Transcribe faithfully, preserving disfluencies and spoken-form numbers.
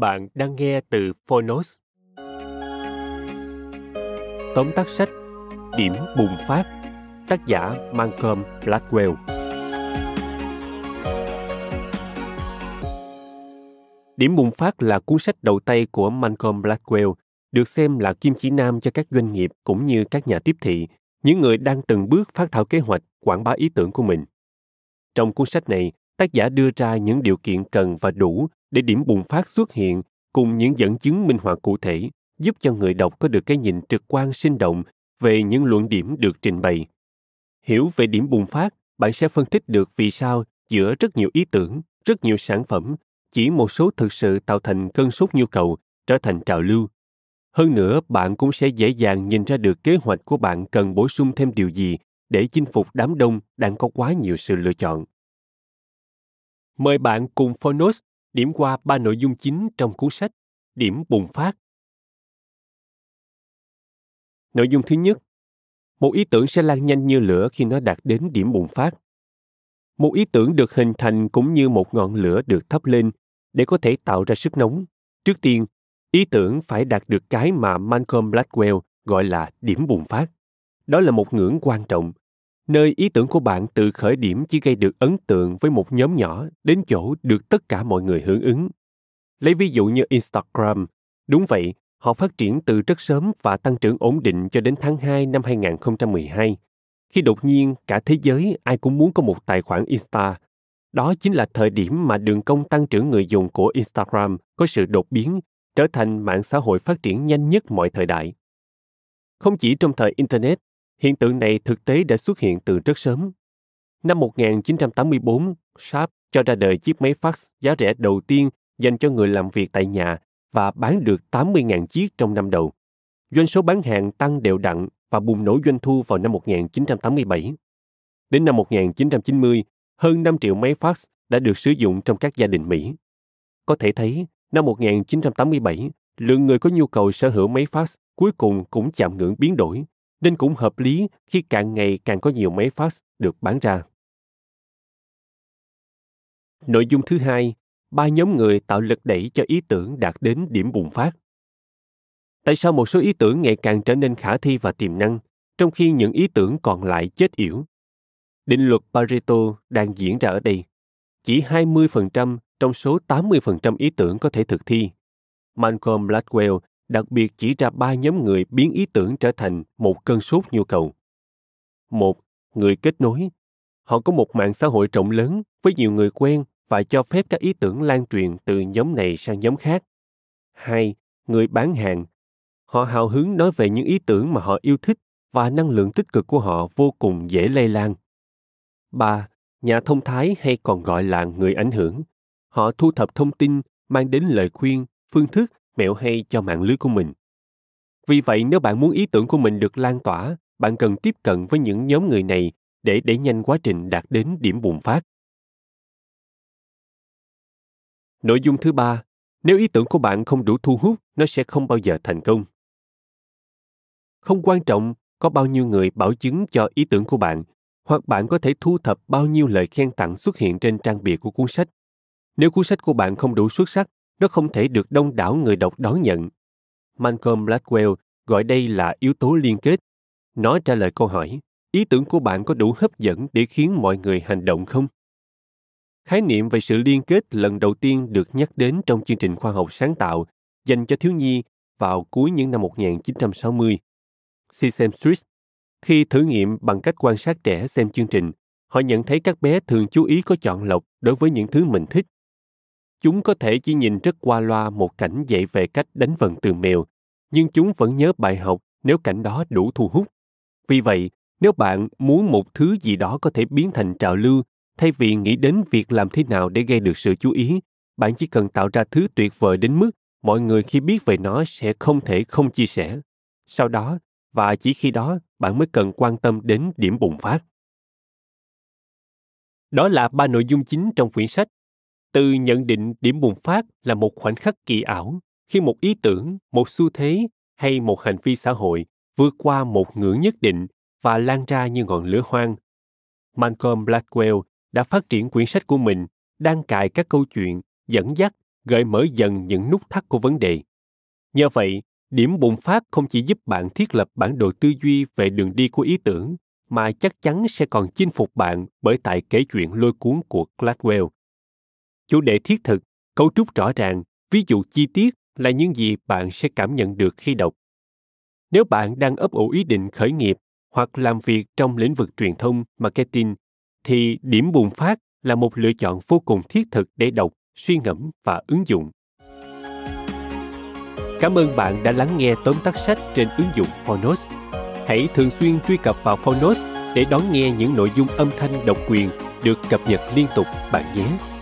Bạn đang nghe từ Phonos. Tóm tắt sách Điểm bùng phát, tác giả Malcolm Gladwell. Điểm bùng phát là cuốn sách đầu tay của Malcolm Gladwell, được xem là kim chỉ nam cho các doanh nghiệp cũng như các nhà tiếp thị, những người đang từng bước phát thảo kế hoạch quảng bá ý tưởng của mình. Trong cuốn sách này, tác giả đưa ra những điều kiện cần và đủ để điểm bùng phát xuất hiện cùng những dẫn chứng minh họa cụ thể, giúp cho người đọc có được cái nhìn trực quan sinh động về những luận điểm được trình bày. Hiểu về điểm bùng phát, bạn sẽ phân tích được vì sao giữa rất nhiều ý tưởng, rất nhiều sản phẩm, chỉ một số thực sự tạo thành cơn sốt nhu cầu, trở thành trào lưu. Hơn nữa, bạn cũng sẽ dễ dàng nhìn ra được kế hoạch của bạn cần bổ sung thêm điều gì để chinh phục đám đông đang có quá nhiều sự lựa chọn. Mời bạn cùng Phonos điểm qua ba nội dung chính trong cuốn sách Điểm bùng phát. Nội dung thứ nhất, một ý tưởng sẽ lan nhanh như lửa khi nó đạt đến điểm bùng phát. Một ý tưởng được hình thành cũng như một ngọn lửa được thắp lên để có thể tạo ra sức nóng. Trước tiên, ý tưởng phải đạt được cái mà Malcolm Gladwell gọi là điểm bùng phát. Đó là một ngưỡng quan trọng, nơi ý tưởng của bạn từ khởi điểm chỉ gây được ấn tượng với một nhóm nhỏ đến chỗ được tất cả mọi người hưởng ứng. Lấy ví dụ như Instagram, đúng vậy, họ phát triển từ rất sớm và tăng trưởng ổn định cho đến tháng hai năm hai không một hai, khi đột nhiên cả thế giới ai cũng muốn có một tài khoản Insta. Đó chính là thời điểm mà đường cong tăng trưởng người dùng của Instagram có sự đột biến, trở thành mạng xã hội phát triển nhanh nhất mọi thời đại. Không chỉ trong thời Internet, hiện tượng này thực tế đã xuất hiện từ rất sớm. Năm một nghìn chín trăm tám mươi tư, Sharp cho ra đời chiếc máy fax giá rẻ đầu tiên dành cho người làm việc tại nhà và bán được tám mươi nghìn chiếc trong năm đầu. Doanh số bán hàng tăng đều đặn và bùng nổ doanh thu vào năm một nghìn chín trăm tám mươi bảy. Đến năm một nghìn chín trăm chín mươi, hơn năm triệu máy fax đã được sử dụng trong các gia đình Mỹ. Có thể thấy, năm một nghìn chín trăm tám mươi bảy, lượng người có nhu cầu sở hữu máy fax cuối cùng cũng chạm ngưỡng biến đổi, nên cũng hợp lý khi càng ngày càng có nhiều máy fax được bán ra. Nội dung thứ hai, ba nhóm người tạo lực đẩy cho ý tưởng đạt đến điểm bùng phát. Tại sao một số ý tưởng ngày càng trở nên khả thi và tiềm năng, trong khi những ý tưởng còn lại chết yểu? Định luật Pareto đang diễn ra ở đây. Chỉ hai mươi phần trăm trong số tám mươi phần trăm ý tưởng có thể thực thi. Malcolm Gladwell đặc biệt chỉ ra ba nhóm người biến ý tưởng trở thành một cơn sốt nhu cầu. Một, người kết nối. Họ có một mạng xã hội rộng lớn với nhiều người quen và cho phép các ý tưởng lan truyền từ nhóm này sang nhóm khác. Hai, người bán hàng. Họ hào hứng nói về những ý tưởng mà họ yêu thích và năng lượng tích cực của họ vô cùng dễ lây lan. Ba, nhà thông thái hay còn gọi là người ảnh hưởng. Họ thu thập thông tin, mang đến lời khuyên, phương thức, mẹo hay cho mạng lưới của mình. Vì vậy, nếu bạn muốn ý tưởng của mình được lan tỏa, bạn cần tiếp cận với những nhóm người này để đẩy nhanh quá trình đạt đến điểm bùng phát. Nội dung thứ ba, nếu ý tưởng của bạn không đủ thu hút, nó sẽ không bao giờ thành công. Không quan trọng có bao nhiêu người bảo chứng cho ý tưởng của bạn, hoặc bạn có thể thu thập bao nhiêu lời khen tặng xuất hiện trên trang bìa của cuốn sách. Nếu cuốn sách của bạn không đủ xuất sắc, nó không thể được đông đảo người đọc đón nhận. Malcolm Gladwell gọi đây là yếu tố liên kết. Nó trả lời câu hỏi, ý tưởng của bạn có đủ hấp dẫn để khiến mọi người hành động không? Khái niệm về sự liên kết lần đầu tiên được nhắc đến trong chương trình khoa học sáng tạo dành cho thiếu nhi vào cuối những năm một nghìn chín trăm sáu mươi. Sesame Street, khi thử nghiệm bằng cách quan sát trẻ xem chương trình, họ nhận thấy các bé thường chú ý có chọn lọc đối với những thứ mình thích. Chúng có thể chỉ nhìn rất qua loa một cảnh dạy về cách đánh vần từ mèo, nhưng chúng vẫn nhớ bài học nếu cảnh đó đủ thu hút. Vì vậy, nếu bạn muốn một thứ gì đó có thể biến thành trào lưu, thay vì nghĩ đến việc làm thế nào để gây được sự chú ý, bạn chỉ cần tạo ra thứ tuyệt vời đến mức mọi người khi biết về nó sẽ không thể không chia sẻ. Sau đó, và chỉ khi đó, bạn mới cần quan tâm đến điểm bùng phát. Đó là ba nội dung chính trong quyển sách. Từ nhận định điểm bùng phát là một khoảnh khắc kỳ ảo khi một ý tưởng, một xu thế hay một hành vi xã hội vượt qua một ngưỡng nhất định và lan ra như ngọn lửa hoang. Malcolm Gladwell đã phát triển quyển sách của mình, đan cài các câu chuyện, dẫn dắt, gợi mở dần những nút thắt của vấn đề. Nhờ vậy, điểm bùng phát không chỉ giúp bạn thiết lập bản đồ tư duy về đường đi của ý tưởng, mà chắc chắn sẽ còn chinh phục bạn bởi tài kể chuyện lôi cuốn của Gladwell. Chủ đề thiết thực, cấu trúc rõ ràng, ví dụ chi tiết là những gì bạn sẽ cảm nhận được khi đọc. Nếu bạn đang ấp ủ ý định khởi nghiệp hoặc làm việc trong lĩnh vực truyền thông, marketing, thì điểm bùng phát là một lựa chọn vô cùng thiết thực để đọc, suy ngẫm và ứng dụng. Cảm ơn bạn đã lắng nghe tóm tắt sách trên ứng dụng Phonos. Hãy thường xuyên truy cập vào Phonos để đón nghe những nội dung âm thanh độc quyền được cập nhật liên tục bạn nhé.